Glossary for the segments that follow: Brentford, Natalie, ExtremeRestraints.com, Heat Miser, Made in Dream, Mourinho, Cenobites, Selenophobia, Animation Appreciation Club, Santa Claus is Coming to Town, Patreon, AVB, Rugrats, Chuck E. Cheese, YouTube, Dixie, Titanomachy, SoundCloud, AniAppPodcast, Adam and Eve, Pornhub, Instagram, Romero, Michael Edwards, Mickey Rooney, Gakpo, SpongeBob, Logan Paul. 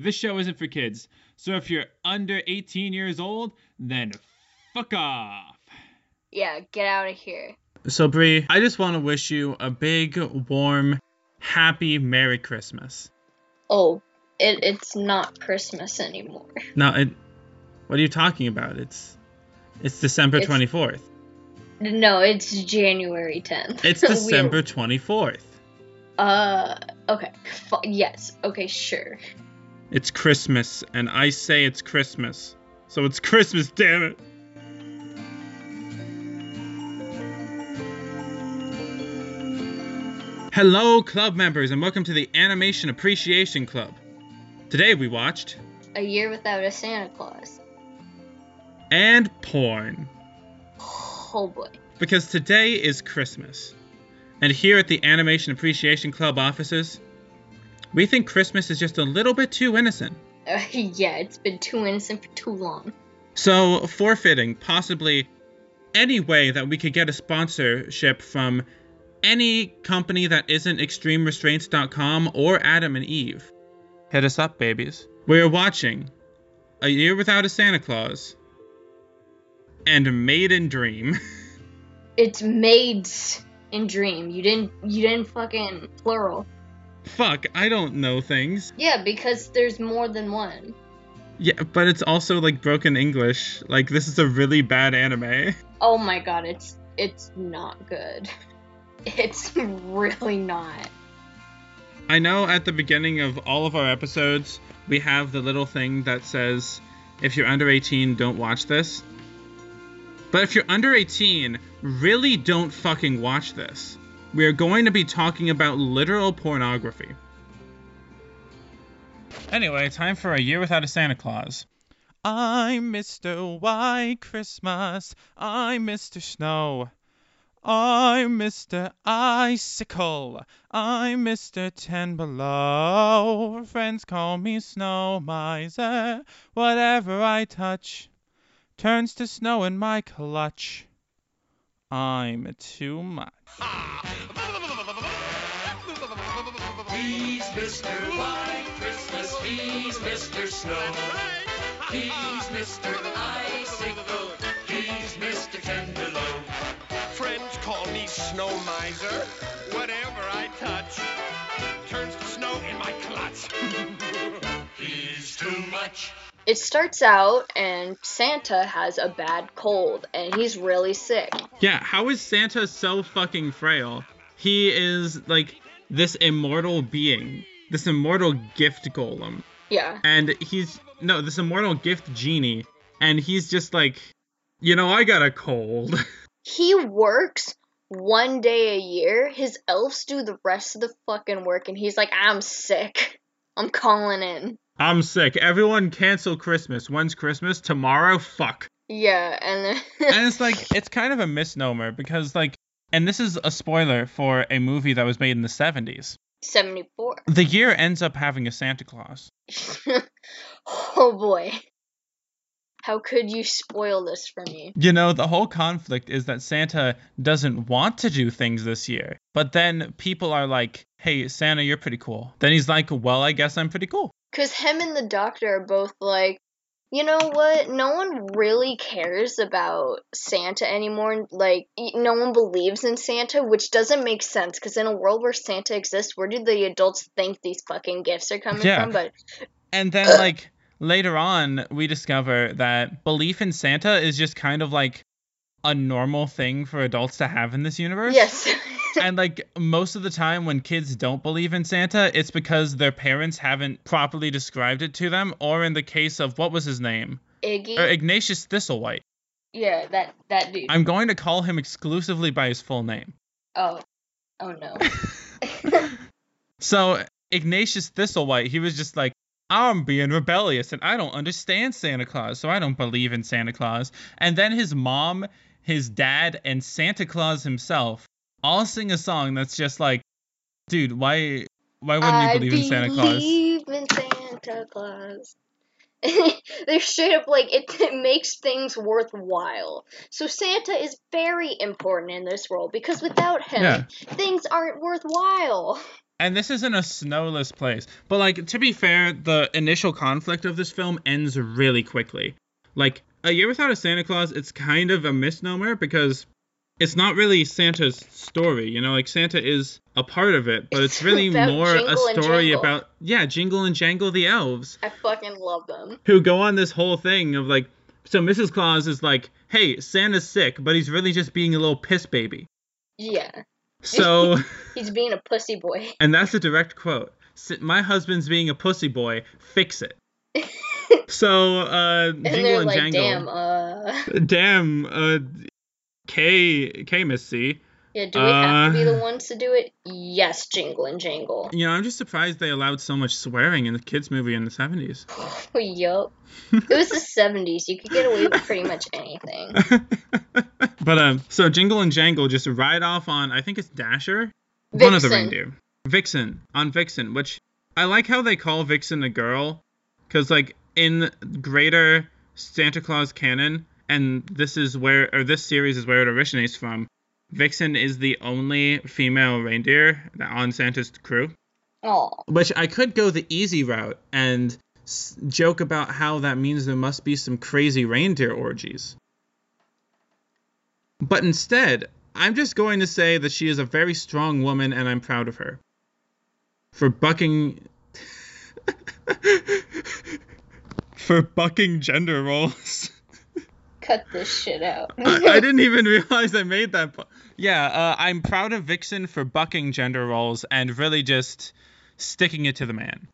This show isn't for kids. So if you're under 18 years old, then fuck off. Yeah, get out of here. So, Brie, I just want to wish you a big, warm, happy Merry Christmas. Oh, it's not Christmas anymore. No, what are you talking about? It's December 24th. No, it's January 10th. It's December 24th. Okay. Yes. Okay, sure. It's Christmas, and I say it's Christmas. So it's Christmas, damn it! Hello, club members, and welcome to the Animation Appreciation Club. Today we watched... A Year Without a Santa Claus. And porn. Oh boy. Because today is Christmas. And here at the Animation Appreciation Club offices, we think Christmas is just a little bit too innocent. Yeah, it's been too innocent for too long. So, forfeiting possibly any way that we could get a sponsorship from any company that isn't ExtremeRestraints.com or Adam and Eve. Hit us up, babies. We're watching A Year Without a Santa Claus and Made in Dream. It's Maids in Dream. You didn't fucking plural. Fuck, I don't know things. Yeah, because there's more than one. Yeah, but it's also like broken English. Like, this is a really bad anime. Oh my god, it's not good. It's really not. I know at the beginning of all of our episodes, we have the little thing that says, if you're under 18, don't watch this. But if you're under 18, really don't fucking watch this. We are going to be talking about literal pornography. Anyway, time for A Year Without a Santa Claus. I'm Mr. White Christmas. I'm Mr. Snow. I'm Mr. Icicle, I'm Mr. 10 Below, friends call me Snow Miser, whatever I touch turns to snow in my clutch. I'm too much. He's Mr. White Christmas, he's Mr. Snow, he's Mr. Icicle, he's Mr. 10 Below. Friends call me Snow Miser. Whatever I touch turns to snow in my clutch. He's too much. It starts out and Santa has a bad cold and he's really sick. Yeah, how is Santa so fucking frail? He is like this immortal being, this immortal gift golem. Yeah. And this immortal gift genie, and he's just like, you know, I got a cold. He works one day a year. His elves do the rest of the fucking work, and he's like, I'm sick. I'm calling in. I'm sick. Everyone cancel Christmas. When's Christmas? Tomorrow? Fuck. Yeah, and then... And it's like, it's kind of a misnomer, because like... And this is a spoiler for a movie that was made in the 70s. 74. The year ends up having a Santa Claus. Oh, boy. How could you spoil this for me? You know, the whole conflict is that Santa doesn't want to do things this year. But then people are like, hey, Santa, you're pretty cool. Then he's like, well, I guess I'm pretty cool. Because him and the doctor are both like, you know what? No one really cares about Santa anymore. Like, no one believes in Santa, which doesn't make sense. Because in a world where Santa exists, where do the adults think these fucking gifts are coming from? But and then, like... Later on, we discover that belief in Santa is just kind of like a normal thing for adults to have in this universe. Yes. And like most of the time when kids don't believe in Santa, it's because their parents haven't properly described it to them. Or in the case of, what was his name? Iggy? Or Ignatius Thistlewhite. Yeah, that dude. I'm going to call him exclusively by his full name. Oh no. So Ignatius Thistlewhite, he was just like, I'm being rebellious, and I don't understand Santa Claus, so I don't believe in Santa Claus. And then his mom, his dad, and Santa Claus himself all sing a song that's just like, dude, why wouldn't you believe in Santa Claus? I believe in Santa Claus. They're straight up like, it makes things worthwhile. So Santa is very important in this world, because without him, things aren't worthwhile. And this isn't a snowless place. But, like, to be fair, the initial conflict of this film ends really quickly. Like, A Year Without a Santa Claus, it's kind of a misnomer because it's not really Santa's story. You know, like, Santa is a part of it, but it's really more a story about, yeah, Jingle and Jangle the elves. I fucking love them. Who go on this whole thing of, like, so Mrs. Claus is like, hey, Santa's sick, but he's really just being a little piss baby. Yeah. So he's being a pussy boy. And that's a direct quote. My husband's being a pussy boy. Fix it. So and Jingle and like, Jangle. Damn, K Miss C. Yeah, do we have to be the ones to do it? Yes, Jingle and Jangle. You know, I'm just surprised they allowed so much swearing in the kids' movie in the 70s. Yup. It was the 70s. You could get away with pretty much anything. But, so Jingle and Jangle just ride off on, I think it's Dasher? Vixen. One of the reindeer. Vixen. On Vixen, which I like how they call Vixen a girl. Because, like, in greater Santa Claus canon, and this is where, or this series is where it originates from, Vixen is the only female reindeer on Santa's crew. Oh. Which I could go the easy route and joke about how that means there must be some crazy reindeer orgies. But instead, I'm just going to say that she is a very strong woman and I'm proud of her. For bucking gender roles. Cut this shit out. I didn't even realize I made that. I'm proud of Vixen for bucking gender roles and really just sticking it to the man.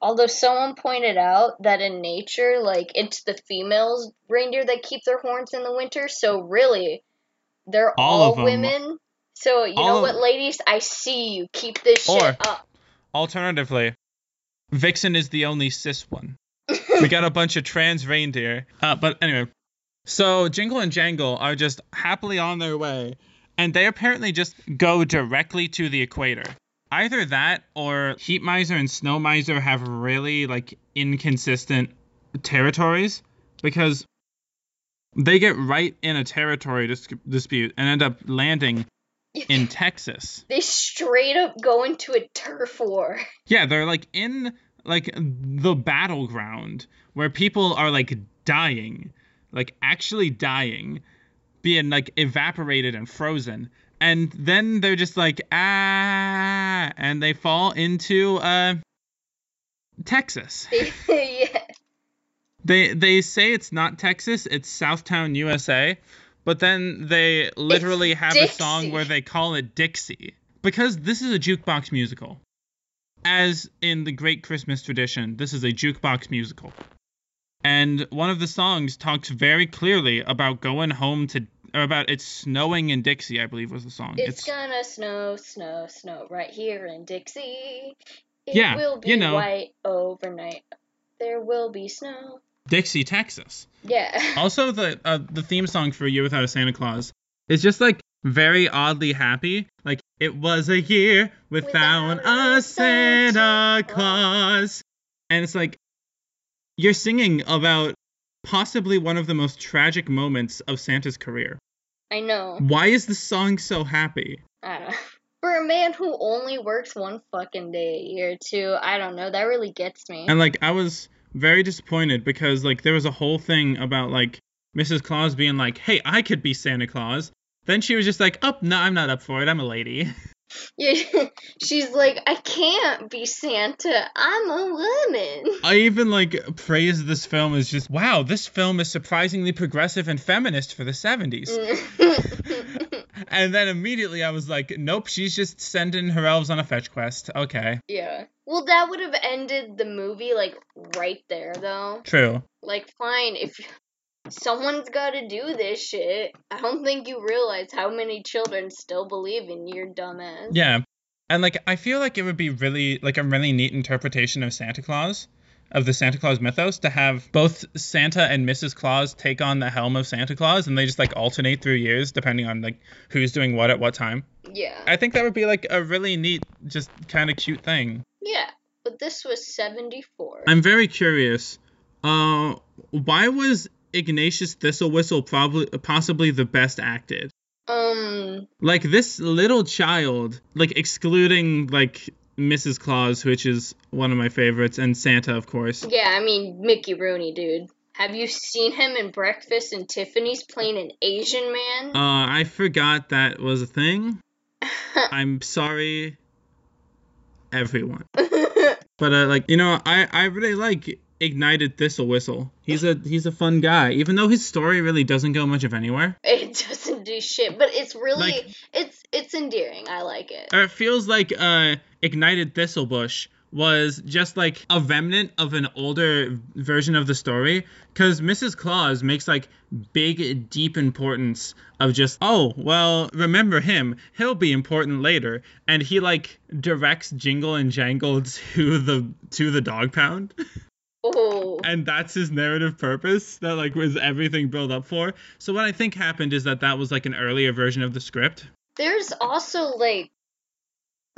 Although someone pointed out that in nature, like, it's the females reindeer that keep their horns in the winter, so really, they're all women. So, you know what, ladies? I see you. Keep this shit up. Alternatively, Vixen is the only cis one. We got a bunch of trans reindeer. But anyway, so Jingle and Jangle are just happily on their way, and they apparently just go directly to the equator. Either that or Heat Miser and Snow Miser have really, like, inconsistent territories, because they get right in a territory dispute and end up landing in Texas. They straight up go into a turf war. Yeah, they're, like, in, like, the battleground where people are, like, dying, like, actually dying, being, like, evaporated and frozen. And then they're just like, ah, and they fall into Texas. Yeah. They say it's not Texas, it's Southtown USA, but then they literally have a song where they call it Dixie. Because this is a jukebox musical. As in the great Christmas tradition, this is a jukebox musical. And one of the songs talks very clearly about going home to, or about it's snowing in Dixie, I believe was the song. It's gonna snow, snow, snow right here in Dixie. It will be white overnight. There will be snow. Dixie, Texas. Yeah. Also, the theme song for A Year Without a Santa Claus is just, like, very oddly happy. Like, it was a year without a Santa Claus. And it's like, you're singing about possibly one of the most tragic moments of Santa's career. I know. Why is the song so happy? I don't know. For a man who only works one fucking day a year, too, I don't know. That really gets me. And, like, I was very disappointed because, like, there was a whole thing about, like, Mrs. Claus being like, hey, I could be Santa Claus. Then she was just like, oh, no, I'm not up for it. I'm a lady. Yeah, she's like, I can't be Santa. I'm a woman. I even, like, praise this film as just, wow, this film is surprisingly progressive and feminist for the 70s. And then immediately I was like, nope, she's just sending her elves on a fetch quest. Okay. Yeah. Well, that would have ended the movie, like, right there, though. True. Like, fine, if someone's got to do this shit. I don't think you realize how many children still believe in your dumbass. Yeah. And, like, I feel like it would be really, like, a really neat interpretation of Santa Claus, of the Santa Claus mythos, to have both Santa and Mrs. Claus take on the helm of Santa Claus, and they just, like, alternate through years, depending on, like, who's doing what at what time. Yeah. I think that would be, like, a really neat, just kind of cute thing. Yeah. But this was 74. I'm very curious. Why was Ignatius Thistlewhite possibly the best acted? Like, this little child, like, excluding, like, Mrs. Claus, which is one of my favorites, and Santa, of course. Yeah, I mean, Mickey Rooney, dude. Have you seen him in Breakfast and Tiffany's playing an Asian man? I forgot that was a thing. I'm sorry, everyone. But, like, you know, I really like Ignited Thistlewhistle. He's a fun guy, even though his story really doesn't go much of anywhere. It doesn't do shit, but it's really, like, it's endearing. I like it. Or it feels like Ignited Thistlebush was just, like, a remnant of an older version of the story, because Mrs. Claus makes, like, big, deep importance of just, oh, well, remember him, he'll be important later, and he, like, directs Jingle and Jangle to the dog pound. Oh. And that's his narrative purpose that, like, was everything built up for. So what I think happened is that was, like, an earlier version of the script. There's also, like,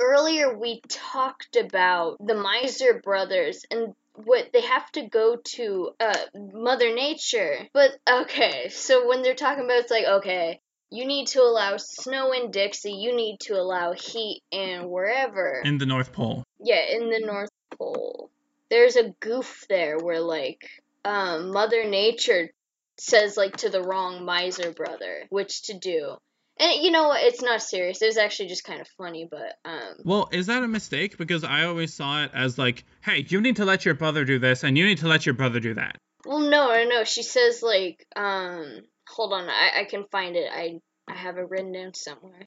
earlier we talked about the Miser Brothers and what they have to go to Mother Nature. But, okay, so when they're talking about, it's like, okay, you need to allow snow in Dixie, you need to allow heat in wherever. In the North Pole. Yeah, in the North Pole. There's a goof there where, like, Mother Nature says, like, to the wrong Miser Brother which to do. And you know what? It's not serious. It was actually just kind of funny, but... Well, is that a mistake? Because I always saw it as, like, hey, you need to let your brother do this, and you need to let your brother do that. Well, no. She says, like, hold on. I can find it. I have it written down somewhere.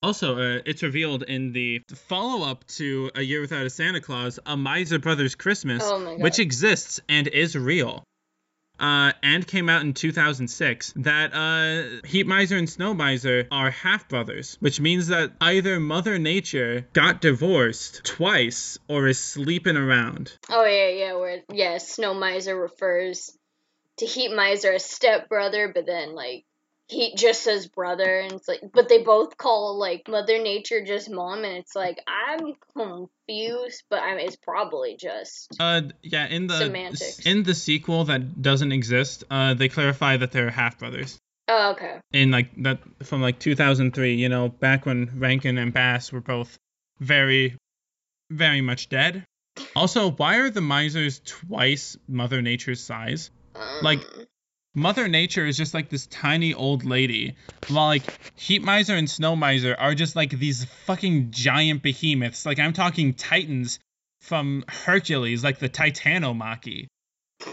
Also, it's revealed in the follow-up to A Year Without a Santa Claus, A Miser Brothers Christmas, which exists and is real, and came out in 2006, that Heat Miser and Snow Miser are half-brothers, which means that either Mother Nature got divorced twice or is sleeping around. Oh, yeah, Snow Miser refers to Heat Miser as stepbrother, but then, like, he just says brother, and it's like, but they both call, like, Mother Nature just mom, and it's like, I'm confused, but it's probably just in the semantics. In the sequel that doesn't exist, they clarify that they're half brothers. Oh, okay. In, like, that from, like, 2003, you know, back when Rankin and Bass were both very, very much dead. Also, why are the Misers twice Mother Nature's size? Like, Mother Nature is just, like, this tiny old lady, while, like, Heat Miser and Snow Miser are just, like, these fucking giant behemoths. Like, I'm talking titans from Hercules, like the Titanomachy.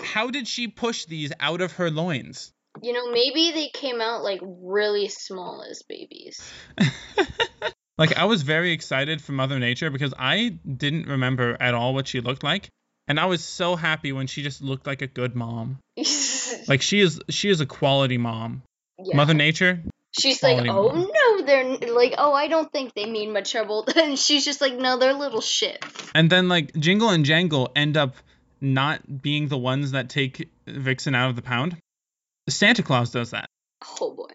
How did she push these out of her loins? You know, maybe they came out, like, really small as babies. Like, I was very excited for Mother Nature because I didn't remember at all what she looked like. And I was so happy when she just looked like a good mom. Like, she is a quality mom. Yeah. Mother Nature? She's like, oh, mom. No, they're like, oh, I don't think they mean much trouble. And she's just like, no, they're little shits. And then, like, Jingle and Jangle end up not being the ones that take Vixen out of the pound. Santa Claus does that. Oh, boy.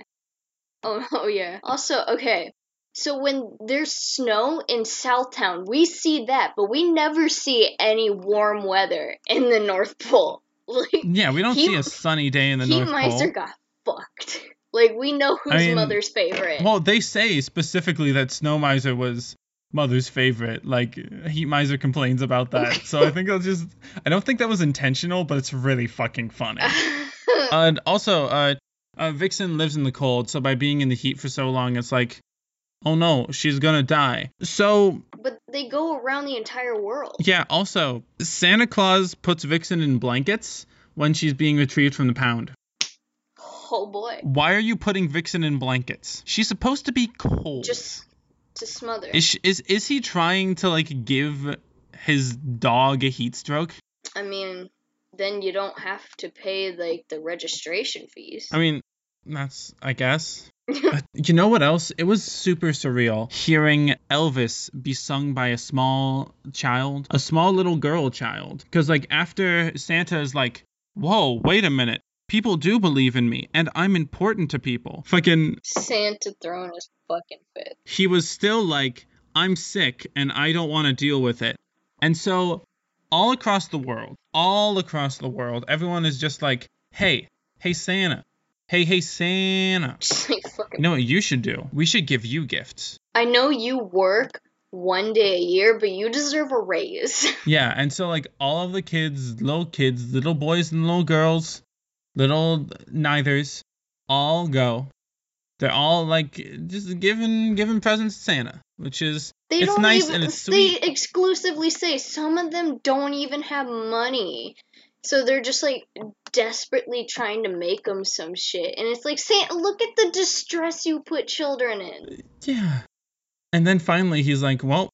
Oh yeah. Also, okay. So when there's snow in Southtown, we see that, but we never see any warm weather in the North Pole. Like, yeah, we don't see a sunny day in the North Pole. Heat Miser got fucked. Like, we know who's Mother's favorite. Well, they say specifically that Snow Miser was Mother's favorite. Like, Heat Miser complains about that. So I think that's just... I don't think that was intentional, but it's really fucking funny. And also, Vixen lives in the cold, so by being in the heat for so long, it's like, oh no, she's gonna die. So... But they go around the entire world. Yeah, also, Santa Claus puts Vixen in blankets when she's being retrieved from the pound. Oh boy. Why are you putting Vixen in blankets? She's supposed to be cold. Just to smother. Is he trying to, like, give his dog a heat stroke? I mean, then you don't have to pay, like, the registration fees. I mean, that's... I guess... You know what else? It was super surreal hearing Elvis be sung by a small little girl child. Because, like, after Santa is like, whoa, wait a minute. People do believe in me, and I'm important to people. Fucking... Santa throwing his fucking fit. He was still like, I'm sick, and I don't want to deal with it. And so all across the world, everyone is just like, hey Santa. Like, fucking, you know what you should do? We should give you gifts. I know you work one day a year, but you deserve a raise. Yeah, and so like all of the kids, little boys and little girls, little neithers, all go. They're all like just giving presents to Santa, which is it's nice and it's sweet. They exclusively say some of them don't even have money, so they're just like desperately trying to make them some shit, and it's like, Santa, look at the distress you put children in. Yeah, and then finally he's like, well,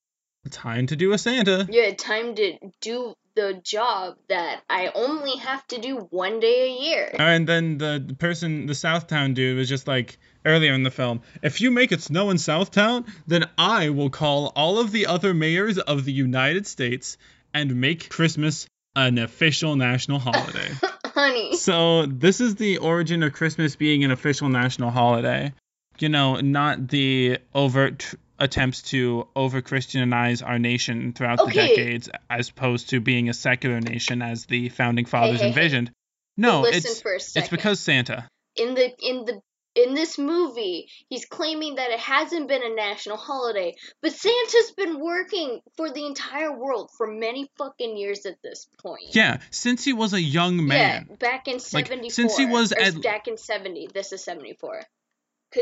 time to do a Santa. Yeah, time to do the job that I only have to do one day a year. And then the Southtown dude was just like, earlier in the film, if you make it snow in Southtown, then I will call all of the other mayors of the United States and make Christmas an official national holiday. Honey. So this is the origin of Christmas being an official national holiday. You know, not the overt attempts to over-Christianize our nation throughout the decades, as opposed to being a secular nation as the founding fathers envisioned. No, it's because Santa. In this movie, he's claiming that it hasn't been a national holiday, but Santa's been working for the entire world for many fucking years at this point. Yeah, since he was a young man. Yeah, back in 74. Like, since he was back in 70. This is 74.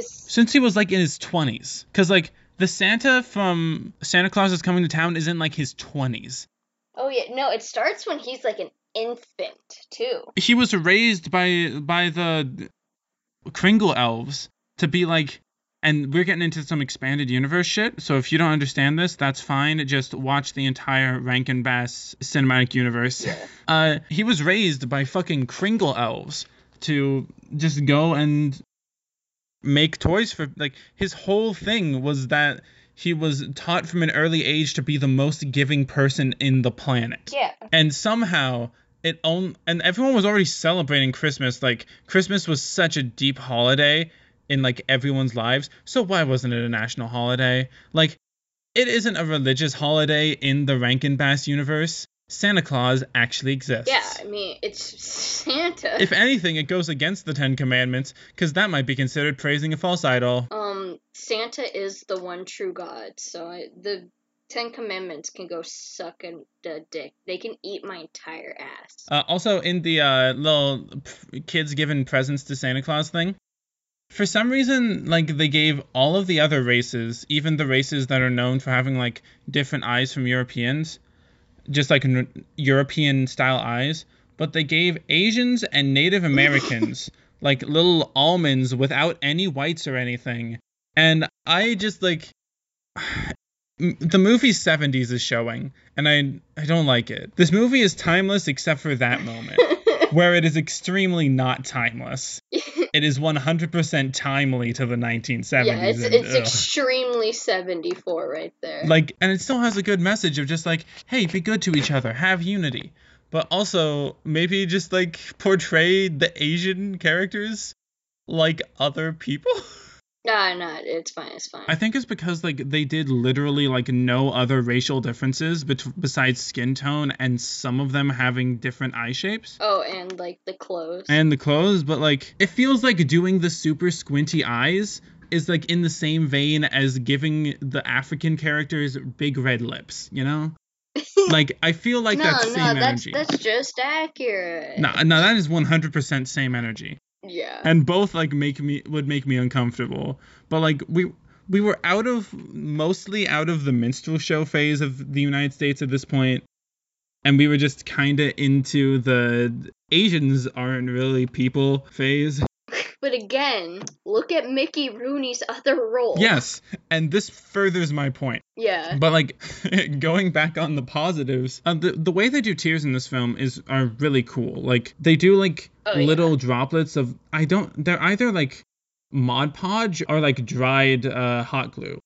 Since he was, like, in his 20s. Because, like, the Santa from Santa Claus is Coming to Town is in, like, his 20s. Oh, yeah. No, it starts when he's, like, an infant, too. He was raised by the Kringle elves to be like, and we're getting into some expanded universe shit, so if you don't understand this, that's fine, just watch the entire Rankin and Bass cinematic universe. Yeah. He was raised by fucking Kringle elves to just go and make toys for, like, his whole thing was that he was taught from an early age to be the most giving person in the planet. Yeah. And somehow and everyone was already celebrating Christmas. Like, Christmas was such a deep holiday in, like, everyone's lives. So why wasn't it a national holiday? Like, it isn't a religious holiday in the Rankin-Bass universe. Santa Claus actually exists. Yeah, I mean, it's Santa. If anything, it goes against the 10 Commandments, because that might be considered praising a false idol. Santa is the one true God, so the 10 Commandments can go suck a dick. They can eat my entire ass. Also, in the little kids giving presents to Santa Claus thing, for some reason, like, they gave all of the other races, even the races that are known for having, like, different eyes from Europeans, just, like, European-style eyes, but they gave Asians and Native Americans, like, little almonds without any whites or anything. And I just, like... The movie's 70s is showing, and I don't like it. This movie is timeless except for that moment, where it is extremely not timeless. It is 100% timely to the 1970s. Yeah, it's extremely 74 right there. Like, and it still has a good message of just like, hey, be good to each other, have unity. But also, maybe just, like, portray the Asian characters like other people. No, it's fine. I think it's because, like, they did literally, like, no other racial differences besides skin tone and some of them having different eye shapes. Oh, and, like, the clothes. But, like, it feels like doing the super squinty eyes is, like, in the same vein as giving the African characters big red lips, you know? Like, I feel like that's energy. That's just accurate. No, that is 100% same energy. Yeah. And both, like, would make me uncomfortable. But, like, we were mostly out of the minstrel show phase of the United States at this point. And we were just kind of into the Asians aren't really people phase. But again, look at Mickey Rooney's other role. Yes. And this furthers my point. Yeah. But, like, going back on the positives, the way they do tears in this film are really cool. Like, they do, like, droplets of... They're either, like, Mod Podge or, like, dried hot glue.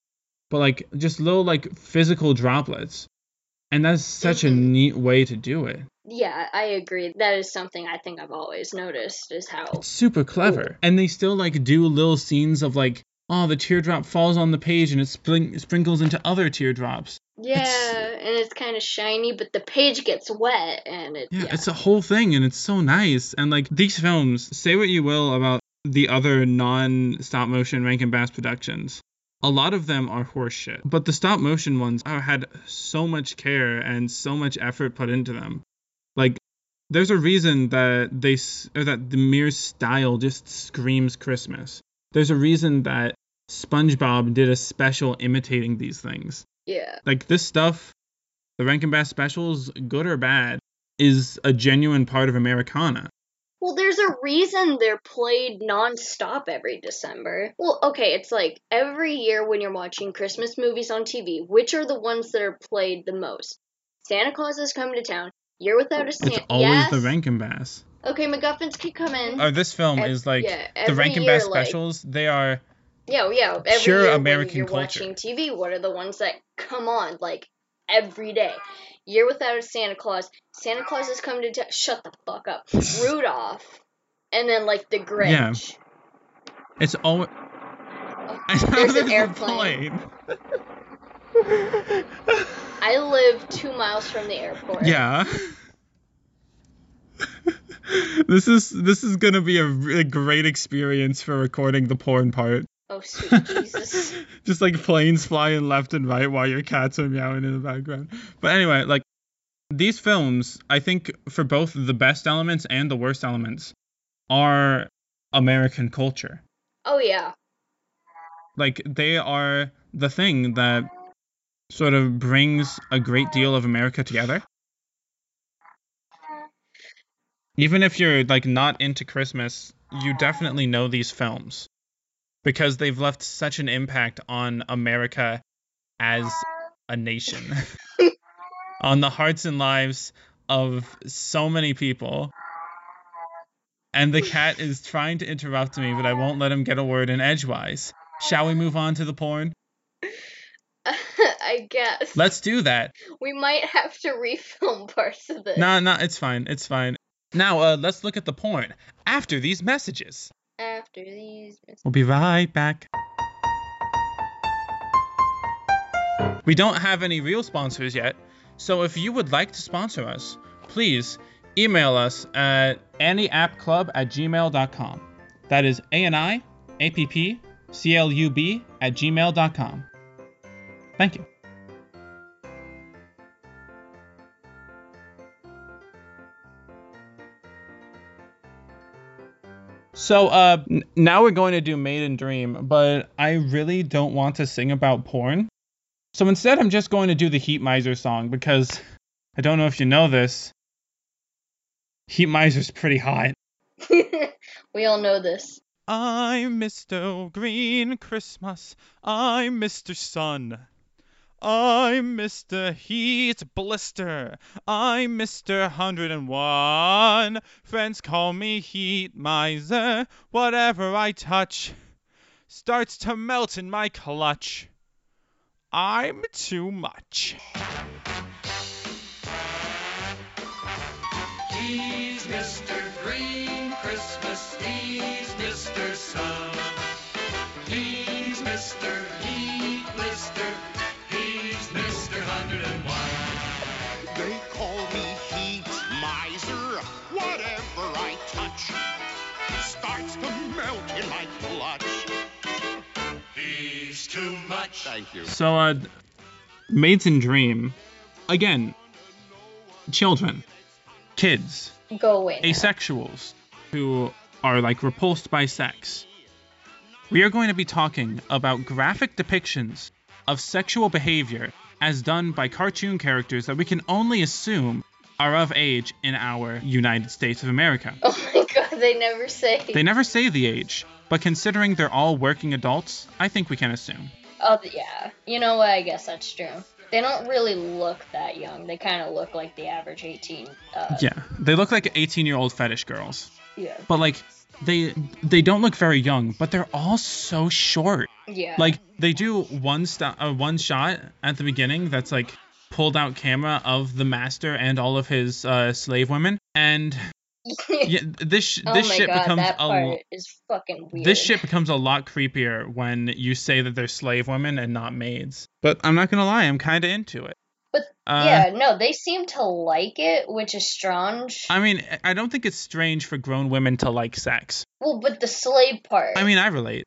But, like, just little, like, physical droplets. And that's such a neat way to do it. Yeah, I agree. That is something I think I've always noticed, is how... It's super clever. Ooh. And they still, like, do little scenes of, like, oh, the teardrop falls on the page and it sprinkles into other teardrops. Yeah, and it's kind of shiny, but the page gets wet, and it... Yeah, it's a whole thing, and it's so nice. And, like, these films, say what you will about the other non-stop-motion Rankin-Bass productions. A lot of them are horseshit, but the stop-motion ones had so much care and so much effort put into them. Like, there's a reason that the mere style just screams Christmas. There's a reason that SpongeBob did a special imitating these things. Yeah. Like, this stuff, the Rankin-Bass specials, good or bad, is a genuine part of Americana. Well, there's a reason they're played nonstop every December. Well, okay, it's like every year when you're watching Christmas movies on TV, which are the ones that are played the most? Santa Claus Is Coming to Town, Year Without a Santa... It's always the Rankin-Bass. Okay, MacGuffins can come in. Or this film is like, the Rankin-Bass specials, they are... Yeah. Every pure year American when you're culture. Watching TV, what are the ones that come on, like, every day? Year Without a Santa Claus. Santa Claus Is Coming to Town. Shut the fuck up. Rudolph. And then, like, the Grinch. Yeah. It's always... Oh, there's an airplane. I live 2 miles from the airport. Yeah. This is going to be a great experience for recording the porn part. Oh, sweet Jesus. Just like planes flying left and right while your cats are meowing in the background. But anyway, like, these films, I think, for both the best elements and the worst elements, are American culture. Oh, yeah. Like, they are the thing that sort of brings a great deal of America together. Even if you're, like, not into Christmas, you definitely know these films, because they've left such an impact on America as a nation, on the hearts and lives of so many people. And the cat is trying to interrupt me, but I won't let him get a word in edgewise. Shall we move on to the porn? I guess. Let's do that. We might have to refilm parts of this. No, it's fine. It's fine. Now, let's look at the porn after these messages. We'll be right back. We don't have any real sponsors yet, so if you would like to sponsor us, please email us at AniAppClub@gmail.com. That is AniAppClub@gmail.com. Thank you. So now we're going to do Made in Dream, but I really don't want to sing about porn. So instead, I'm just going to do the Heat Miser song, because I don't know if you know this, Heat Miser's pretty hot. We all know this. I'm Mr. Green Christmas. I'm Mr. Sun. I'm Mr. Heat Blister. I'm Mr. 101. Friends call me Heat Miser. Whatever I touch starts to melt in my clutch. I'm too much. He's Mr. Green Christmas. He's Mr. Sun. He's Mr. Heat Blister. He's Mr. 101. They call me Heat Miser. Whatever I touch starts to melt in my clutch. He's too much. Thank you. So, Made in Dream. Again, children, kids, go away. Asexuals who are, like, repulsed by sex. We are going to be talking about graphic depictions of sexual behavior as done by cartoon characters that we can only assume are of age in our United States of America. Oh my God, they never say. They never say the age, but considering they're all working adults, I think we can assume. Oh, yeah. You know what? I guess that's true. They don't really look that young. They kind of look like the average 18. Yeah, they look like 18-year-old fetish girls. Yeah. But, like, they don't look very young, but they're all so short. Yeah. Like, they do one shot at the beginning that's, like, pulled out camera of the master and all of his slave women, and Yeah, this shit becomes a lot creepier when you say that they're slave women and not maids. But I'm not gonna lie, I'm kind of into it. But they seem to like it, which is strange. I mean, I don't think it's strange for grown women to like sex. Well, but the slave part. I mean, I relate.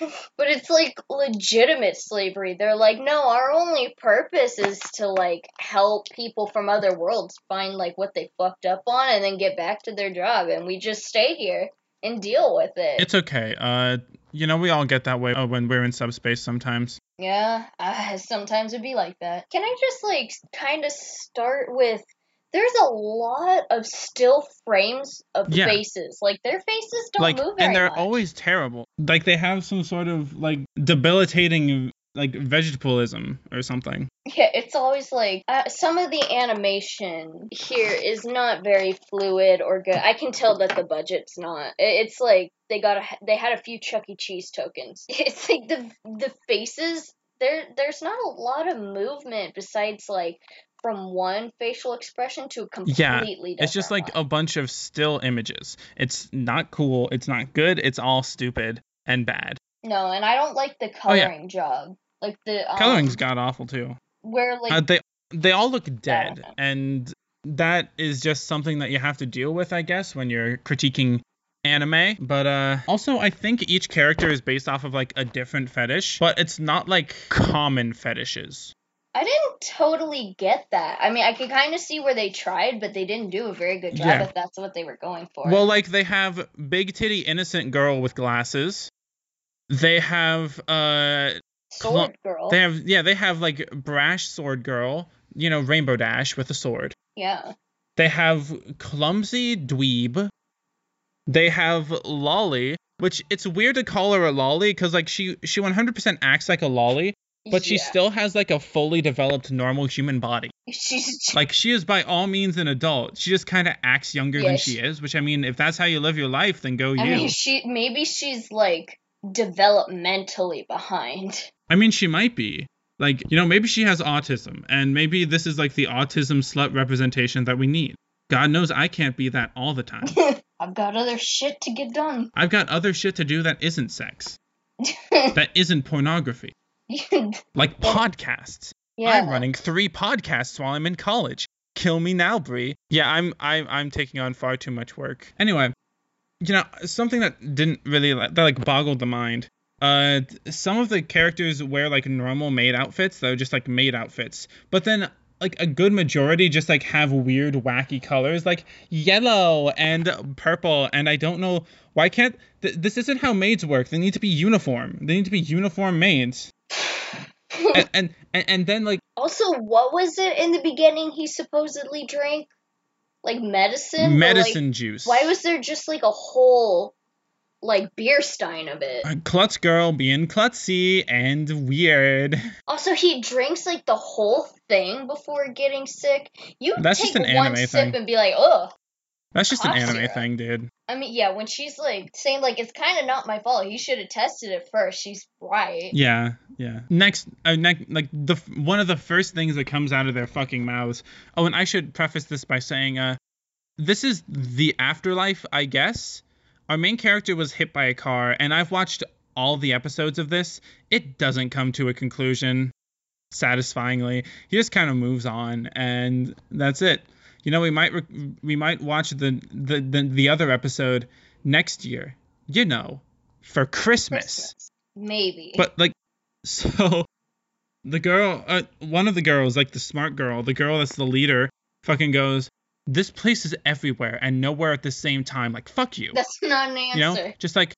But it's like legitimate slavery. They're like, no, our only purpose is to like help people from other worlds find like what they fucked up on and then get back to their job. And we just stay here and deal with it. It's okay. We all get that way when we're in subspace sometimes. Yeah, sometimes it'd be like that. Can I just, like, kind of start with, there's a lot of still frames of faces. Like, their faces don't move very much. And they're always terrible. Like, they have some sort of, like, debilitating, like, vegetableism or something. Yeah, it's always like, some of the animation here is not very fluid or good. I can tell that the budget's not. It's like, they had a few Chuck E. Cheese tokens. It's like the faces, there's not a lot of movement besides like from one facial expression to a completely different. It's just like a bunch of still images. It's not cool. It's not good. It's all stupid and bad. No, and I don't like the coloring job. Like the coloring's god awful too. Where like they all look dead, and that is just something that you have to deal with, I guess, when you're critiquing anime. But also I think each character is based off of like a different fetish, but it's not like common fetishes. I didn't totally get that. I mean, I could kind of see where they tried, but they didn't do a very good job if that's what they were going for. Well, like they have big titty innocent girl with glasses. They have sword girl. They have like brash sword girl, you know, Rainbow Dash with a sword. Yeah. They have clumsy dweeb. They have Lolly, which it's weird to call her a Lolly because, like, she 100% acts like a Lolly, but she still has, like, a fully developed normal human body. Like, she is by all means an adult. She just kind of acts younger than she is, which, I mean, if that's how you live your life, then go I mean, maybe she's, like, developmentally behind. I mean, she might be. Like, you know, maybe she has autism, and maybe this is, like, the autism slut representation that we need. God knows I can't be that all the time. I've got other shit to get done. I've got other shit to do that isn't sex. That isn't pornography. Like podcasts. Yeah. I'm running 3 podcasts while I'm in college. Kill me now, Brie. Yeah, I'm taking on far too much work. Anyway, you know, something that didn't really, that like boggled the mind. Some of the characters wear like normal maid outfits that are just like maid outfits. But then like a good majority just like have weird wacky colors like yellow and purple, and I don't know why can't this isn't how maids work. They need to be uniform. They need to be uniform maids. and then like also what was it in the beginning he supposedly drank? Like medicine juice. Why was there just like a whole like beer stein of it? Klutz girl being klutzy and weird. Also, he drinks like the whole thing before getting sick. That's take just an one anime sip thing. And be like, ugh. That's just an anime thing, dude. I mean, yeah, when she's like saying like it's kind of not my fault. He should have tested it first. She's right. Yeah. Next, like the one of the first things that comes out of their fucking mouths. Oh, and I should preface this by saying, this is the afterlife, I guess. Our main character was hit by a car, and I've watched all the episodes of this. It doesn't come to a conclusion satisfyingly. He just kind of moves on, and that's it. You know, we might watch the other episode next year, you know, for Christmas. Maybe. But, like, so the girl, one of the girls, like the smart girl, the girl that's the leader, fucking goes, "This place is everywhere and nowhere at the same time. Like, fuck you." That's not an answer. You know, just like,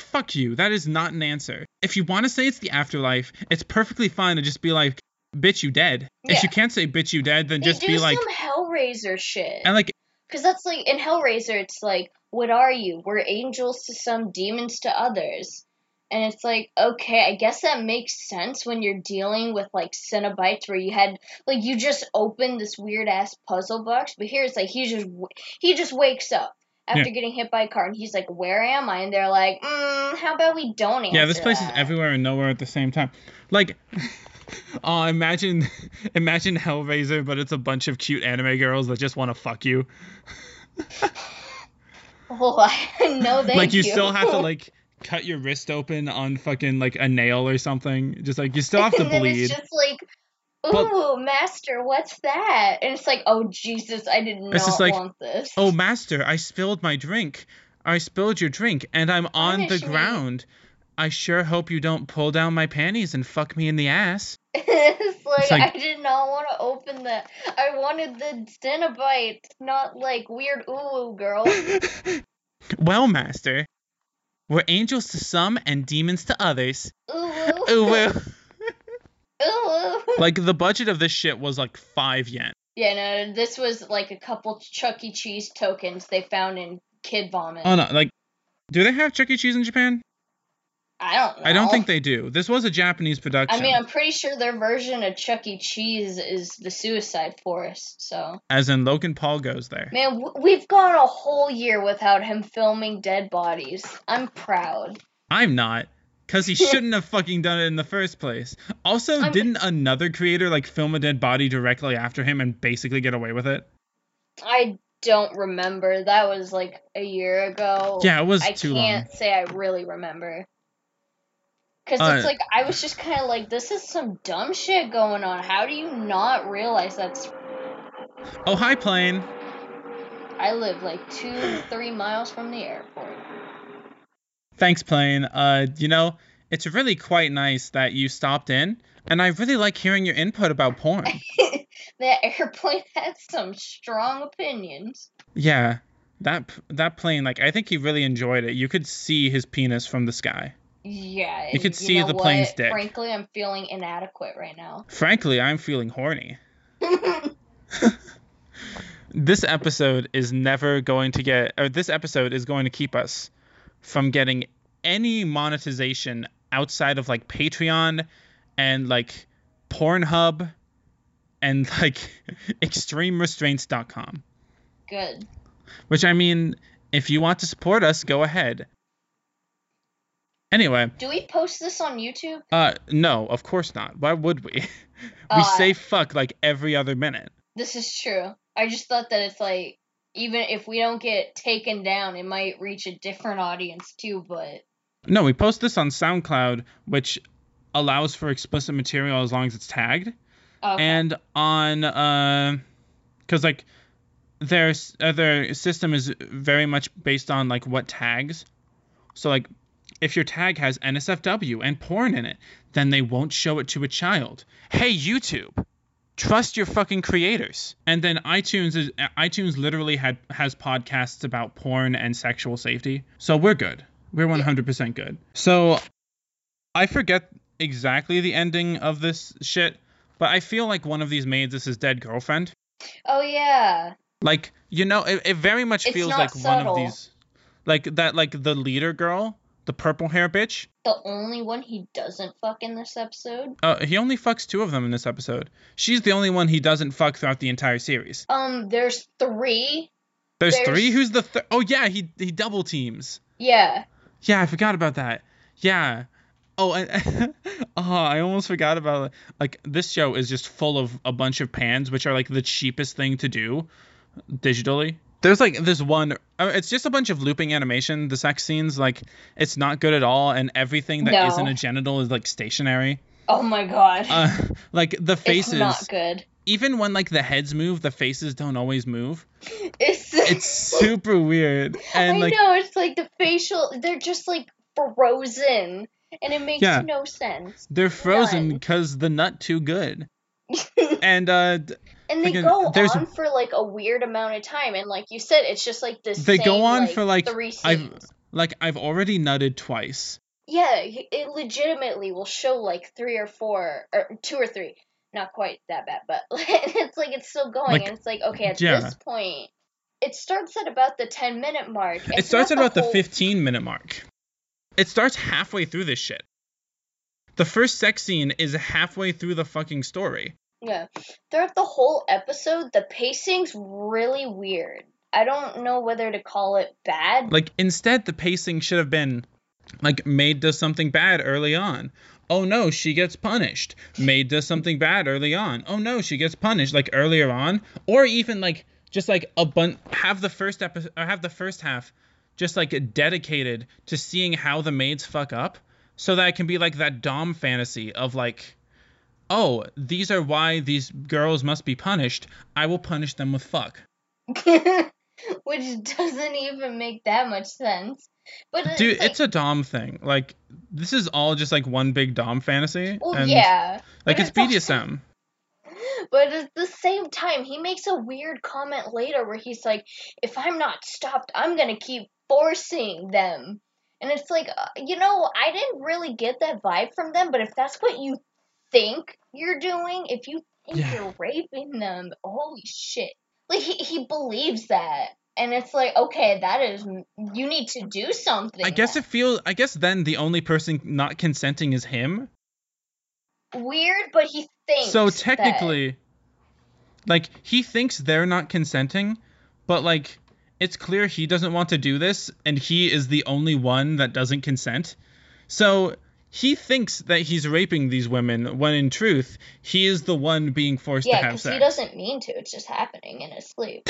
fuck you. That is not an answer. If you want to say it's the afterlife, it's perfectly fine to just be like, bitch, you dead. Yeah. If you can't say bitch, you dead, then they just be like, some Hellraiser shit. And like, because that's like in Hellraiser, it's like, what are you? We're angels to some, demons to others. And it's like, okay, I guess that makes sense when you're dealing with, like, Cenobites where you had, like, you just opened this weird-ass puzzle box. But here it's like, he just wakes up after getting hit by a car, and he's like, where am I? And they're like, how about we don't answer this place is everywhere and nowhere at the same time. Like, oh, imagine Hellraiser, but it's a bunch of cute anime girls that just want to fuck you. No, thank like you still have to like cut your wrist open on fucking like a nail or something. Just like you still have to bleed. It's just like, ooh, but, master, what's that? And it's like, oh Jesus, I did not want this. Oh master, I spilled my drink. I spilled your drink, and I'm on the ground. I sure hope you don't pull down my panties and fuck me in the ass. It's like, I did not want to open that. I wanted the Cenobites, not like weird ooh girl. Well, master, we're angels to some and demons to others. Ooh. Ooh. Ooh. Like, the budget of this shit was like 5 yen. Yeah, no, this was like a couple Chuck E. Cheese tokens they found in kid vomit. Oh, no, like, do they have Chuck E. Cheese in Japan? I don't know. I don't think they do. This was a Japanese production. I mean, I'm pretty sure their version of Chuck E. Cheese is the Suicide Forest, so. As in, Logan Paul goes there. Man, we've gone a whole year without him filming dead bodies. I'm proud. I'm not. Because he shouldn't have fucking done it in the first place. Also, didn't another creator, like, film a dead body directly after him and basically get away with it? I don't remember. That was, like, a year ago. Yeah, it was too long. I can't say I really remember. Because it's like, I was just kind of like, this is some dumb shit going on. How do you not realize that's... Oh, hi, plane. I live like 2 to 3 miles from the airport. Thanks, plane. You know, it's really quite nice that you stopped in, and I really like hearing your input about porn. That airplane had some strong opinions. Yeah, that plane, like, I think he really enjoyed it. You could see his penis from the sky. Yeah, you could see the plane's dick. Frankly, I'm feeling inadequate right now. Frankly, I'm feeling horny. This episode is this episode is going to keep us from getting any monetization outside of like Patreon and like Pornhub and like ExtremeRestraints.com. Good. Which, I mean, if you want to support us, go ahead. Anyway. Do we post this on YouTube? No, of course not. Why would we? We say fuck like every other minute. This is true. I just thought that it's like, even if we don't get taken down, it might reach a different audience too, but... No, we post this on SoundCloud, which allows for explicit material as long as it's tagged. Okay. And on... because, like, their system is very much based on, like, what tags. So, like... If your tag has NSFW and porn in it, then they won't show it to a child. Hey, YouTube, trust your fucking creators. And then iTunes literally has podcasts about porn and sexual safety. So we're good. We're 100% good. So I forget exactly the ending of this shit, but I feel like one of these maids is his dead girlfriend. Oh, yeah. Like, you know, it very much feels like subtle. One of these, like that, like the leader girl. The purple hair bitch. The only one he doesn't fuck in this episode. He only fucks 2 of them in this episode. She's the only one he doesn't fuck throughout the entire series. There's 3. There's 3? Who's the third? Oh, yeah, he double teams. Yeah. Yeah, I forgot about that. Yeah. Oh, and I almost forgot about it. Like, this show is just full of a bunch of pans, which are, like, the cheapest thing to do digitally. There's, like, this one... It's just a bunch of looping animation. The sex scenes, like, it's not good at all. And everything that isn't a genital is, like, stationary. Oh, my God. Like, the faces... It's not good. Even when, like, the heads move, the faces don't always move. It's super weird. And, I know. It's, like, the facial... They're just, like, frozen. And it makes no sense. They're frozen because the nut too good. And, and they go on for, like, a weird amount of time. And, like you said, it's just, like, this They go on like, for, like, 3 scenes. I've already nutted twice. Yeah, it legitimately will show, like, 3 or 4, or 2 or 3. Not quite that bad, but it's, like, it's still going. Like, and it's, like, okay, at this point, it starts at about the 10-minute mark. It starts at about the 15-minute mark. It starts halfway through this shit. The first sex scene is halfway through the fucking story. Yeah. Throughout the whole episode, the pacing's really weird. I don't know whether to call it bad. Like, instead, the pacing should have been, like, Maid does something bad early on. Oh, no, she gets punished. Maid does something bad early on. Oh, no, she gets punished, like, earlier on. Or even, like, just like a bunch, have the first half just like dedicated to seeing how the maids fuck up, so that it can be like that dom fantasy of like, oh, these are why these girls must be punished. I will punish them with fuck. Which doesn't even make that much sense. But it's dude, like, it's a dom thing. Like, this is all just like one big dom fantasy. Well, and yeah. Like, it's BDSM. But at the same time, he makes a weird comment later where he's like, if I'm not stopped, I'm going to keep forcing them. And it's like, you know, I didn't really get that vibe from them, but if that's what you think you're doing, if you think you're raping them, holy shit. Like, he believes that. And it's like, okay, that is, you need to do something. I guess it feels, I guess then the only person not consenting is him. Weird, but he thinks. So technically, like, he thinks they're not consenting, but like, it's clear he doesn't want to do this, and he is the only one that doesn't consent. So he thinks that he's raping these women, when in truth, he is the one being forced to have sex. Yeah, because he doesn't mean to. It's just happening in his sleep.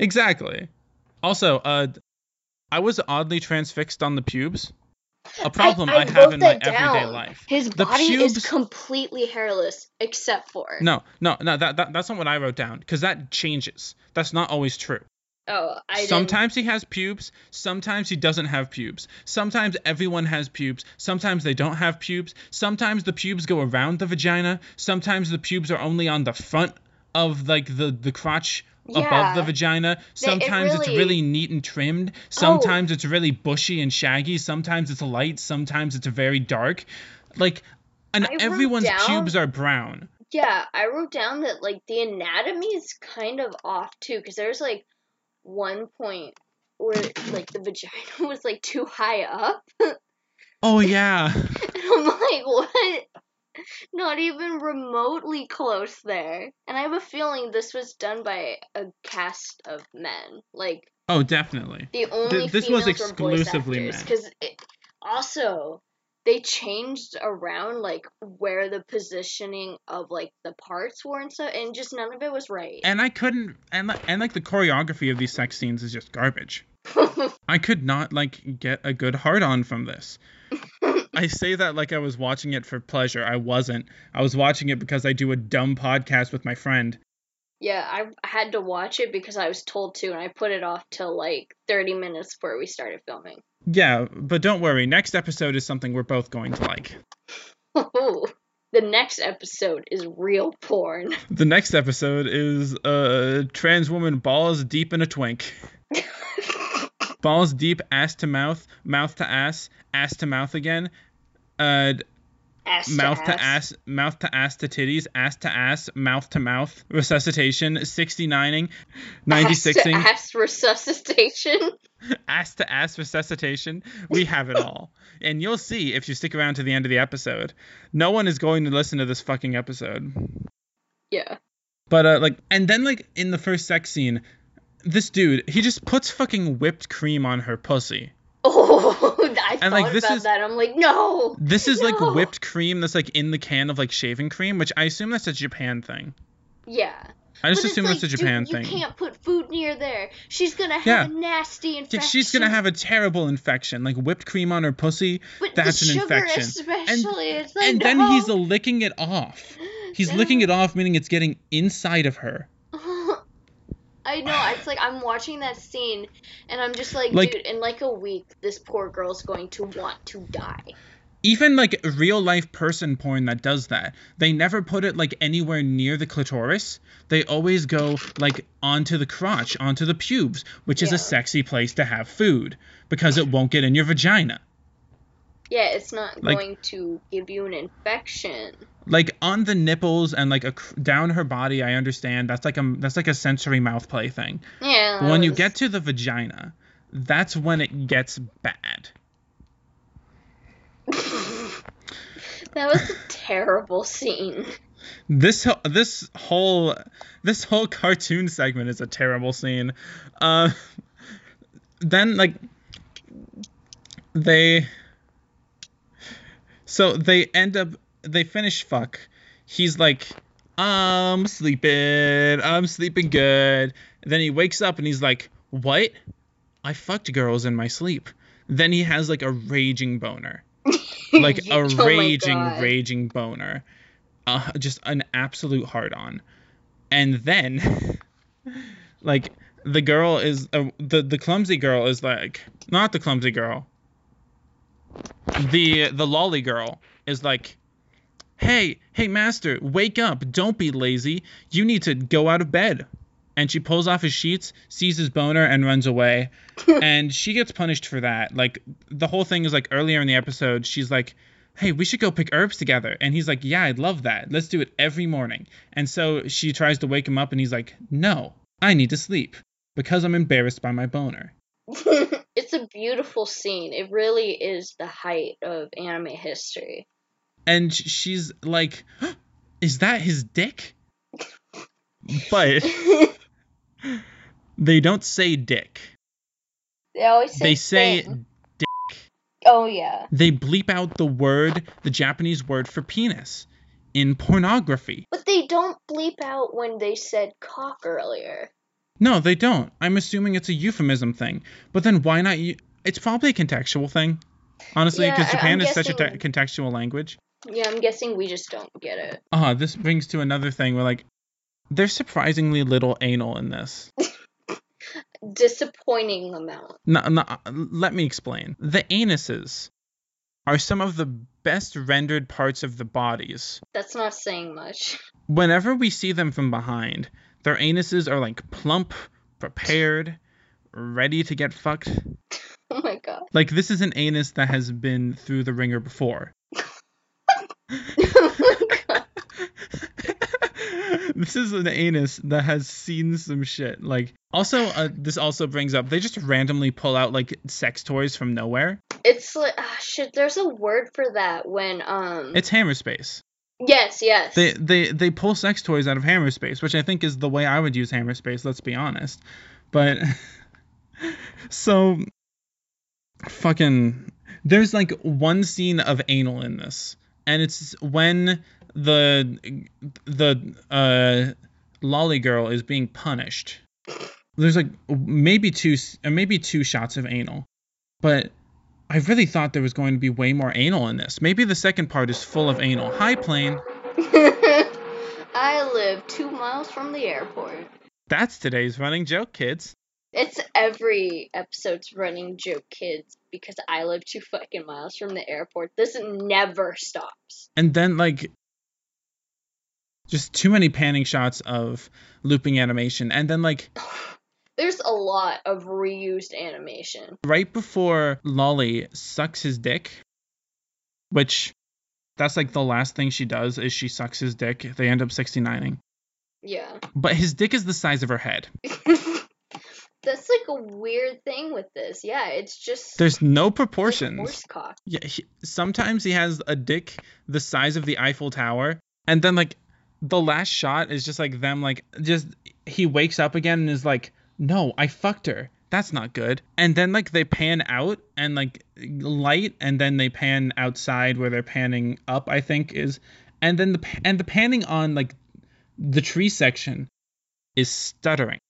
Exactly. Also, I was oddly transfixed on the pubes. A problem I have in my everyday life. His body is completely hairless, except for... No, that's not what I wrote down, because that changes. That's not always true. Oh, sometimes he has pubes, sometimes he doesn't have pubes. Sometimes everyone has pubes, sometimes they don't have pubes. Sometimes the pubes go around the vagina, sometimes the pubes are only on the front of like the crotch above the vagina. Sometimes it's really neat and trimmed, sometimes it's really bushy and shaggy, sometimes it's light, sometimes it's very dark. Like, and everyone's pubes are brown. Yeah, I wrote down that like the anatomy is kind of off too, because there's like one point where like the vagina was like too high up. Oh yeah. And I'm like, what? Not even remotely close there. And I have a feeling this was done by a cast of men. Like, oh, definitely. The only this was exclusively men. Because also they changed around like where the positioning of like the parts were and stuff, and just none of it was right. And I couldn't, and like the choreography of these sex scenes is just garbage. I could not like get a good hard on from this. I say that like I was watching it for pleasure. I wasn't. I was watching it because I do a dumb podcast with my friend. Yeah, I had to watch it because I was told to, and I put it off till like 30 minutes before we started filming. Yeah, but don't worry. Next episode is something we're both going to like. Oh, the next episode is real porn. The next episode is trans woman balls deep in a twink. Balls deep, ass to mouth, mouth to ass to mouth again, ass mouth to ass, mouth to ass to titties, ass, mouth to mouth, resuscitation, 69ing, 96ing, ass resuscitation, ass to ass resuscitation. We have it all, and you'll see if you stick around to the end of the episode. No one is going to listen to this fucking episode. Yeah. But like, and then like in the first sex scene, this dude, he just puts fucking whipped cream on her pussy. Oh, I thought like, about that. I'm like, no! This is like whipped cream that's like in the can of like shaving cream, which I assume that's a Japan thing. Yeah. I just assume like, that's a Japan thing. You can't put food near there. She's gonna have a nasty infection. Yeah, she's gonna have a terrible infection. Like whipped cream on her pussy, but that's the an sugar infection. Especially, and it's like, and then he's licking it off. He's licking it off, meaning it's getting inside of her. I know, it's like, I'm watching that scene, and I'm just like, dude, in like a week, this poor girl's going to want to die. Even, like, real-life person porn that does that, they never put it, like, anywhere near the clitoris. They always go, like, onto the crotch, onto the pubes, which is a sexy place to have food, because it won't get in your vagina. Yeah, it's not like, going to give you an infection. Like, on the nipples and, like, down her body, I understand. That's like a sensory mouthplay thing. Yeah. But when you get to the vagina, that's when it gets bad. That was a terrible scene. This whole cartoon segment is a terrible scene. Then, like, they finish fuck. He's like, I'm sleeping good. And then he wakes up and he's like, what? I fucked girls in my sleep. Then he has like a raging boner. Like a raging boner. Just an absolute hard-on. And then, like, the girl is, the clumsy girl is like, not the clumsy girl. The lolly girl is like, hey, master, wake up. Don't be lazy. You need to go out of bed. And she pulls off his sheets, sees his boner, and runs away. And she gets punished for that. Like, the whole thing is, like, earlier in the episode, she's like, hey, we should go pick herbs together. And he's like, yeah, I'd love that. Let's do it every morning. And so she tries to wake him up, and he's like, no, I need to sleep because I'm embarrassed by my boner. It's a beautiful scene. It really is the height of anime history. And she's like, is that his dick? But they don't say dick. They always say thing. Dick. Oh, yeah. They bleep out the word, the Japanese word for penis in pornography. But they don't bleep out when they said cock earlier. No, they don't. I'm assuming it's a euphemism thing. But then why not? It's probably a contextual thing, honestly, because Japan is such a contextual language. Yeah, I'm guessing we just don't get it. This brings to another thing where, like, there's surprisingly little anal in this. Disappointing amount. No, let me explain. The anuses are some of the best rendered parts of the bodies. That's not saying much. Whenever we see them from behind, their anuses are, like, plump, prepared, ready to get fucked. Oh, my God. Like, this is an anus that has been through the ringer before. Oh, my God. This is an anus that has seen some shit. Like, also, this also brings up, they just randomly pull out, like, sex toys from nowhere. It's like, shit, there's a word for that when, It's hammer space. Yes. They pull sex toys out of hammer space, which I think is the way I would use hammer space, let's be honest. But, so, fucking, there's, like, one scene of anal in this. And it's when the lolly girl is being punished. There's like maybe two shots of anal, but I really thought there was going to be way more anal in this. Maybe the second part is full of anal. Hi, plane. I live 2 miles from the airport. That's today's running joke, kids. It's every episode's running joke, kids, because I live 2 fucking miles from the airport. This never stops. And then, like, just too many panning shots of looping animation. And then, like, there's a lot of reused animation. Right before Lolly sucks his dick, which that's, like, the last thing she does is she sucks his dick. They end up 69ing. Yeah. But his dick is the size of her head. That's like a weird thing with this. Yeah, it's just, there's no proportions. Like horse cock. Yeah, sometimes he has a dick the size of the Eiffel Tower, and then, like, the last shot is just like them, like, just he wakes up again and is like, "No, I fucked her. That's not good." And then, like, they pan out and, like, light, and then they pan outside where they're panning up, I think is, and then the panning on, like, the tree section is stuttering.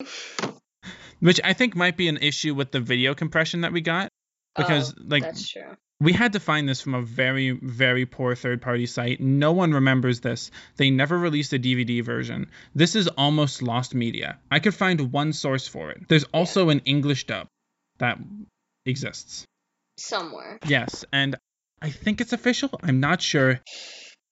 Which I think might be an issue with the video compression that we got. Because, that's true. We had to find this from a very, very poor third-party site. No one remembers this. They never released a DVD version. This is almost lost media. I could find one source for it. There's also an English dub that exists. Somewhere. Yes, and I think it's official. I'm not sure.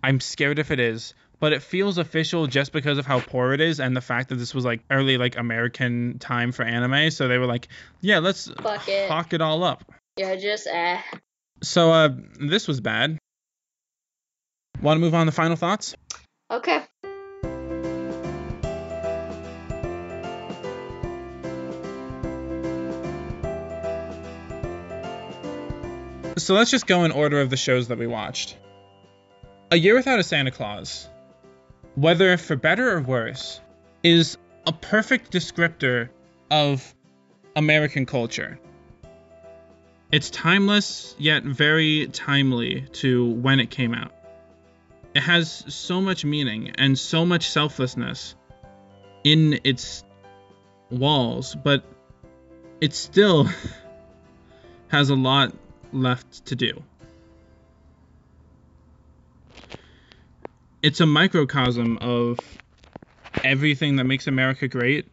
I'm scared if it is. But it feels official just because of how poor it is and the fact that this was, like, early, like, American time for anime. So they were like, yeah, let's fuck it all up. Yeah, just So this was bad. Want to move on to final thoughts? Okay. So let's just go in order of the shows that we watched. A Year Without a Santa Claus, whether for better or worse, is a perfect descriptor of American culture. It's timeless, yet very timely to when it came out. It has so much meaning and so much selflessness in its walls, but it still has a lot left to do. It's a microcosm of everything that makes America great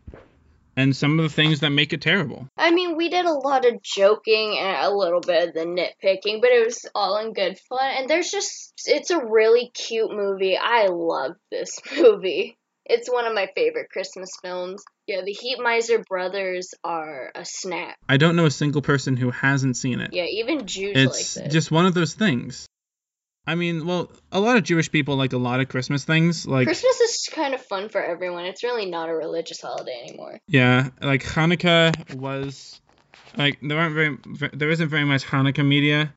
and some of the things that make it terrible. I mean, we did a lot of joking and a little bit of the nitpicking, but it was all in good fun. And there's just, it's a really cute movie. I love this movie. It's one of my favorite Christmas films. Yeah, the Heat Miser brothers are a snap. I don't know a single person who hasn't seen it. Yeah, even Jews like this. It's just one of those things. I mean, well, a lot of Jewish people like a lot of Christmas things. Like Christmas is kind of fun for everyone. It's really not a religious holiday anymore. Yeah, like Hanukkah was, like there isn't very much Hanukkah media.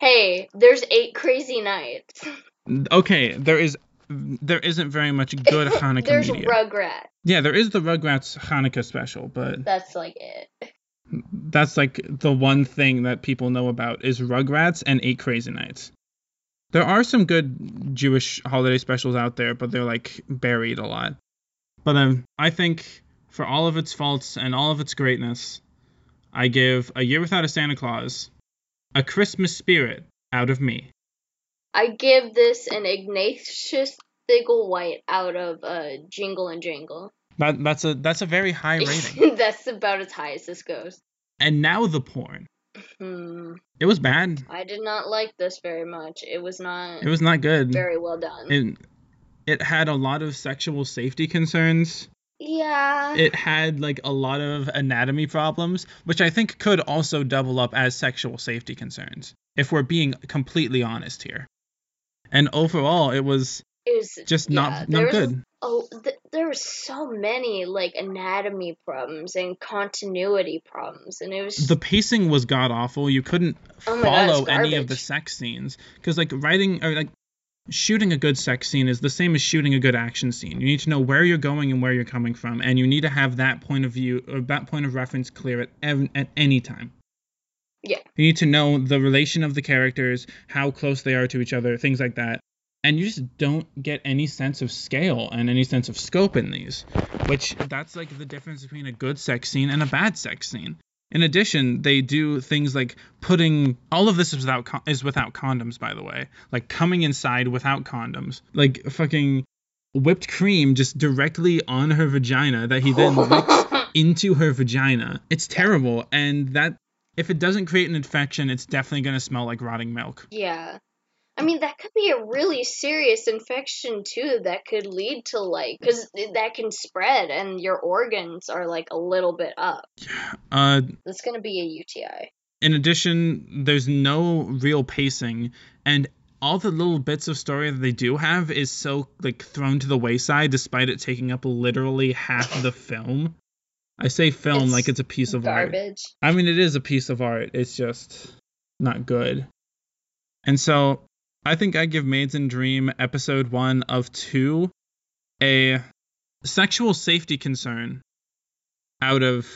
Hey, there's 8 crazy nights. Okay, there isn't very much good Hanukkah there's media. There's Rugrats. Yeah, there is the Rugrats Hanukkah special, but that's like it. That's like the one thing that people know about is Rugrats and 8 Crazy Nights. There are some good Jewish holiday specials out there, but they're, like, buried a lot. But I think for all of its faults and all of its greatness, I give A Year Without a Santa Claus a Christmas spirit out of me. I give this an Ignatius Thistlewhite out of Jingle and Jangle. That's a very high rating. That's about as high as this goes. And now the porn. It was bad. I did not like this very much. It was not good. Very well done. It had a lot of sexual safety concerns. Yeah. It had like a lot of anatomy problems, which I think could also double up as sexual safety concerns, if we're being completely honest here. And overall, it was just not good. Oh, there were so many, like, anatomy problems and continuity problems, and it was... The pacing was god-awful. You couldn't follow any of the sex scenes, because, like, shooting a good sex scene is the same as shooting a good action scene. You need to know where you're going and where you're coming from, and you need to have that point of view, or that point of reference clear at any time. Yeah. You need to know the relation of the characters, how close they are to each other, things like that. And you just don't get any sense of scale and any sense of scope in these, which that's like the difference between a good sex scene and a bad sex scene. In addition, they do things like putting all of this is without condoms, by the way, like coming inside without condoms, like fucking whipped cream just directly on her vagina that he then whips into her vagina. It's terrible. And that if it doesn't create an infection, it's definitely going to smell like rotting milk. Yeah. I mean, that could be a really serious infection, too, that could lead to, like... Because that can spread, and your organs are, like, a little bit up. Yeah. That's going to be a UTI. In addition, there's no real pacing, and all the little bits of story that they do have is so, like, thrown to the wayside, despite it taking up literally half the film. I say film like it's a piece of garbage. Art. I mean, it is a piece of art. It's just not good. And so... I think I give Made in Dream episode 1 of 2 a sexual safety concern out of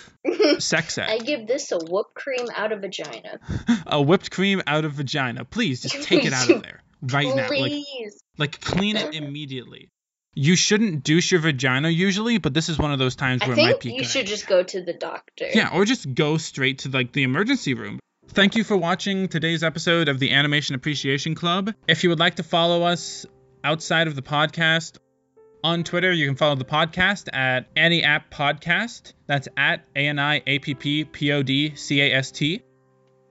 sex ed. I give this a whipped cream out of vagina. A whipped cream out of vagina. Please, just take it out of there right now. Like, clean it immediately. You shouldn't douche your vagina usually, but this is one of those times where it might be good. I think you should just go to the doctor. Yeah, or just go straight to, like, the emergency room. Thank you for watching today's episode of the Animation Appreciation Club. If you would like to follow us outside of the podcast on Twitter, you can follow the podcast at AniAppPodcast. That's at AniAppPodcast.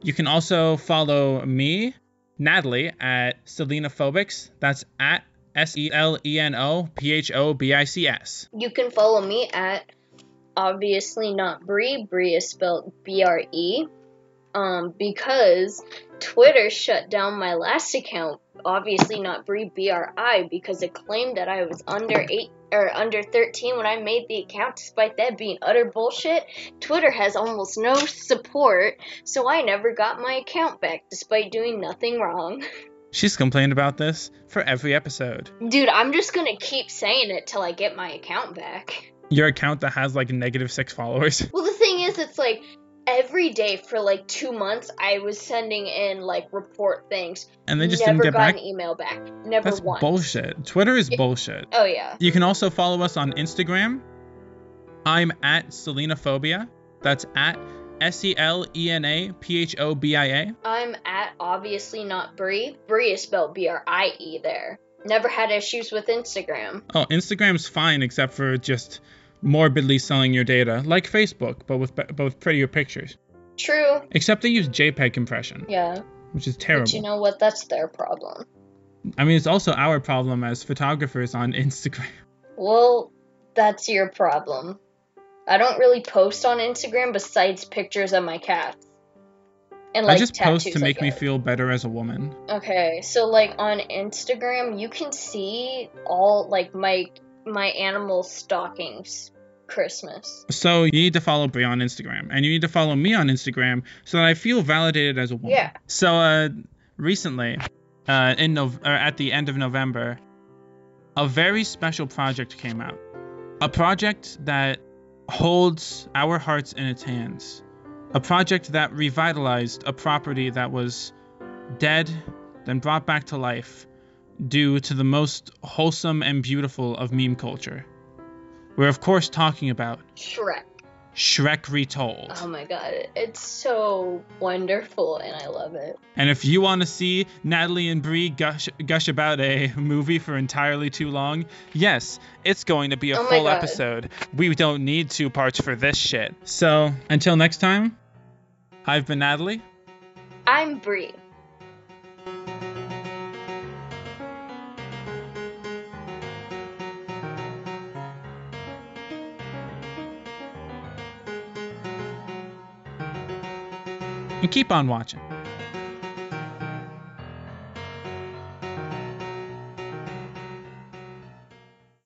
You can also follow me, Natalie, at Selenophobics. That's at Selenophobics. You can follow me at obviously not Brie. Brie is spelled BRE. Because Twitter shut down my last account, obviously not Brie, BRI, because it claimed that I was under 8 or under 13 when I made the account, despite that being utter bullshit. Twitter has almost no support, so I never got my account back, despite doing nothing wrong. She's complained about this for every episode. Dude, I'm just gonna keep saying it till I get my account back. Your account that has, like, -6 followers. Well, the thing is, it's like... Every day for, like, 2 months, I was sending in, like, report things. And they just never didn't get back? Never got an email back. Never That's once. That's bullshit. Twitter is bullshit. Oh, yeah. You can also follow us on Instagram. I'm at Selenophobia. That's at SELENAPHOBIA. I'm at obviously not Brie. Brie is spelled BRIE there. Never had issues with Instagram. Oh, Instagram's fine except for just morbidly selling your data, like Facebook, but with prettier pictures. True. Except they use JPEG compression. Yeah. Which is terrible. But you know what? That's their problem. I mean, it's also our problem as photographers on Instagram. Well, that's your problem. I don't really post on Instagram besides pictures of my cats. And, like, I just post to make me feel better as a woman. Okay, so, like, on Instagram, you can see all, like, my animal stockings Christmas. So you need to follow Brie on Instagram, and you need to follow me on Instagram so that I feel validated as a woman. Yeah. So, recently, at the end of November, a very special project came out. A project that holds our hearts in its hands. A project that revitalized a property that was dead, then brought back to life due to the most wholesome and beautiful of meme culture. We're, of course, talking about Shrek. Shrek Retold. Oh my god, it's so wonderful and I love it. And if you want to see Natalie and Brie gush about a movie for entirely too long, yes, it's going to be a full episode. We don't need two parts for this shit. So, until next time, I've been Natalie. I'm Brie. And keep on watching.